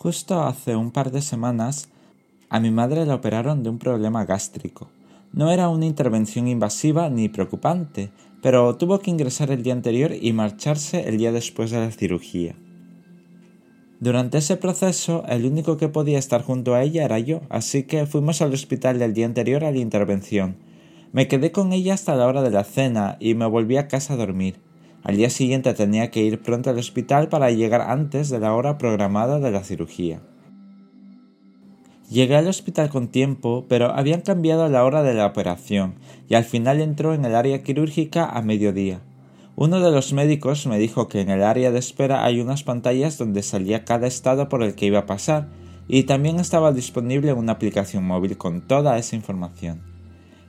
Justo hace un par de semanas, a mi madre la operaron de un problema gástrico. No era una intervención invasiva ni preocupante, pero tuvo que ingresar el día anterior y marcharse el día después de la cirugía. Durante ese proceso, el único que podía estar junto a ella era yo, así que fuimos al hospital del día anterior a la intervención. Me quedé con ella hasta la hora de la cena y me volví a casa a dormir. Al día siguiente tenía que ir pronto al hospital para llegar antes de la hora programada de la cirugía. Llegué al hospital con tiempo, pero habían cambiado la hora de la operación y al final entró en el área quirúrgica a mediodía. Uno de los médicos me dijo que en el área de espera hay unas pantallas donde salía cada estado por el que iba a pasar y también estaba disponible una aplicación móvil con toda esa información.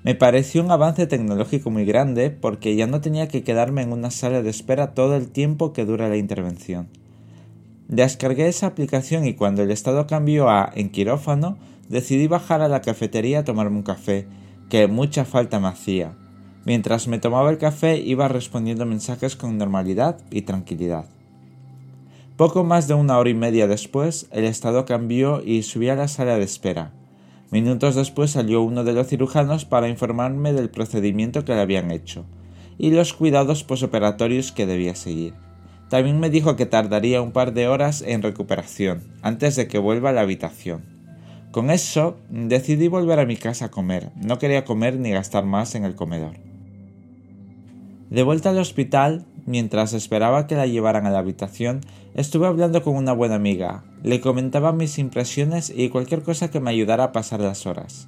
Me pareció un avance tecnológico muy grande porque ya no tenía que quedarme en una sala de espera todo el tiempo que dura la intervención. Descargué esa aplicación y cuando el estado cambió a en quirófano, decidí bajar a la cafetería a tomarme un café, que mucha falta me hacía. Mientras me tomaba el café iba respondiendo mensajes con normalidad y tranquilidad. Poco más de una hora y media después, el estado cambió y subí a la sala de espera. Minutos después salió uno de los cirujanos para informarme del procedimiento que le habían hecho y los cuidados posoperatorios que debía seguir. También me dijo que tardaría un par de horas en recuperación, antes de que vuelva a la habitación. Con eso, decidí volver a mi casa a comer. No quería comer ni gastar más en el comedor. De vuelta al hospital, mientras esperaba que la llevaran a la habitación, estuve hablando con una buena amiga. Le comentaba mis impresiones y cualquier cosa que me ayudara a pasar las horas.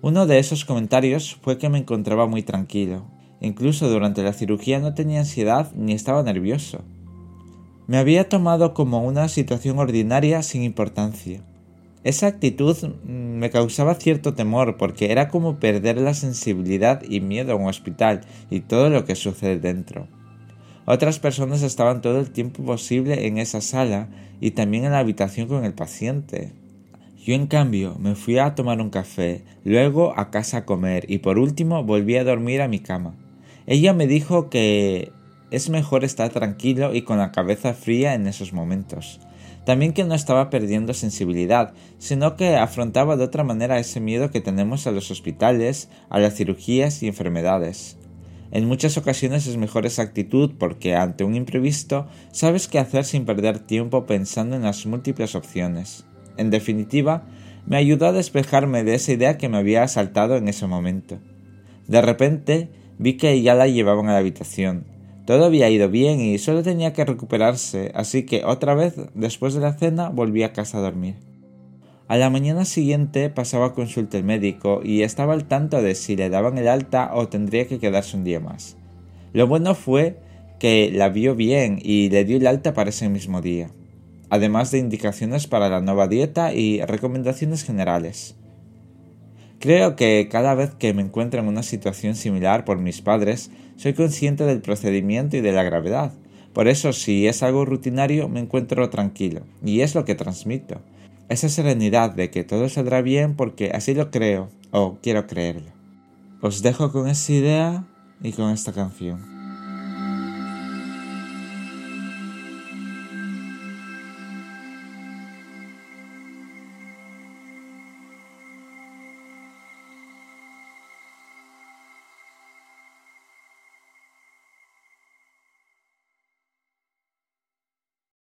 Uno de esos comentarios fue que me encontraba muy tranquilo. Incluso durante la cirugía no tenía ansiedad ni estaba nervioso. Me había tomado como una situación ordinaria sin importancia. Esa actitud me causaba cierto temor porque era como perder la sensibilidad y miedo a un hospital y todo lo que sucede dentro. Otras personas estaban todo el tiempo posible en esa sala y también en la habitación con el paciente. Yo en cambio me fui a tomar un café, luego a casa a comer y por último volví a dormir a mi cama. Ella me dijo que es mejor estar tranquilo y con la cabeza fría en esos momentos. También que no estaba perdiendo sensibilidad, sino que afrontaba de otra manera ese miedo que tenemos a los hospitales, a las cirugías y enfermedades. En muchas ocasiones es mejor esa actitud porque ante un imprevisto sabes qué hacer sin perder tiempo pensando en las múltiples opciones. En definitiva, me ayudó a despejarme de esa idea que me había asaltado en ese momento. De repente, vi que ya la llevaban a la habitación. Todo había ido bien y solo tenía que recuperarse, así que otra vez, después de la cena, volví a casa a dormir. A la mañana siguiente pasaba a consulta el médico y estaba al tanto de si le daban el alta o tendría que quedarse un día más. Lo bueno fue que la vio bien y le dio el alta para ese mismo día, además de indicaciones para la nueva dieta y recomendaciones generales. Creo que cada vez que me encuentro en una situación similar por mis padres, soy consciente del procedimiento y de la gravedad. Por eso, si es algo rutinario, me encuentro tranquilo, y es lo que transmito. Esa serenidad de que todo saldrá bien porque así lo creo, o quiero creerlo. Os dejo con esa idea y con esta canción.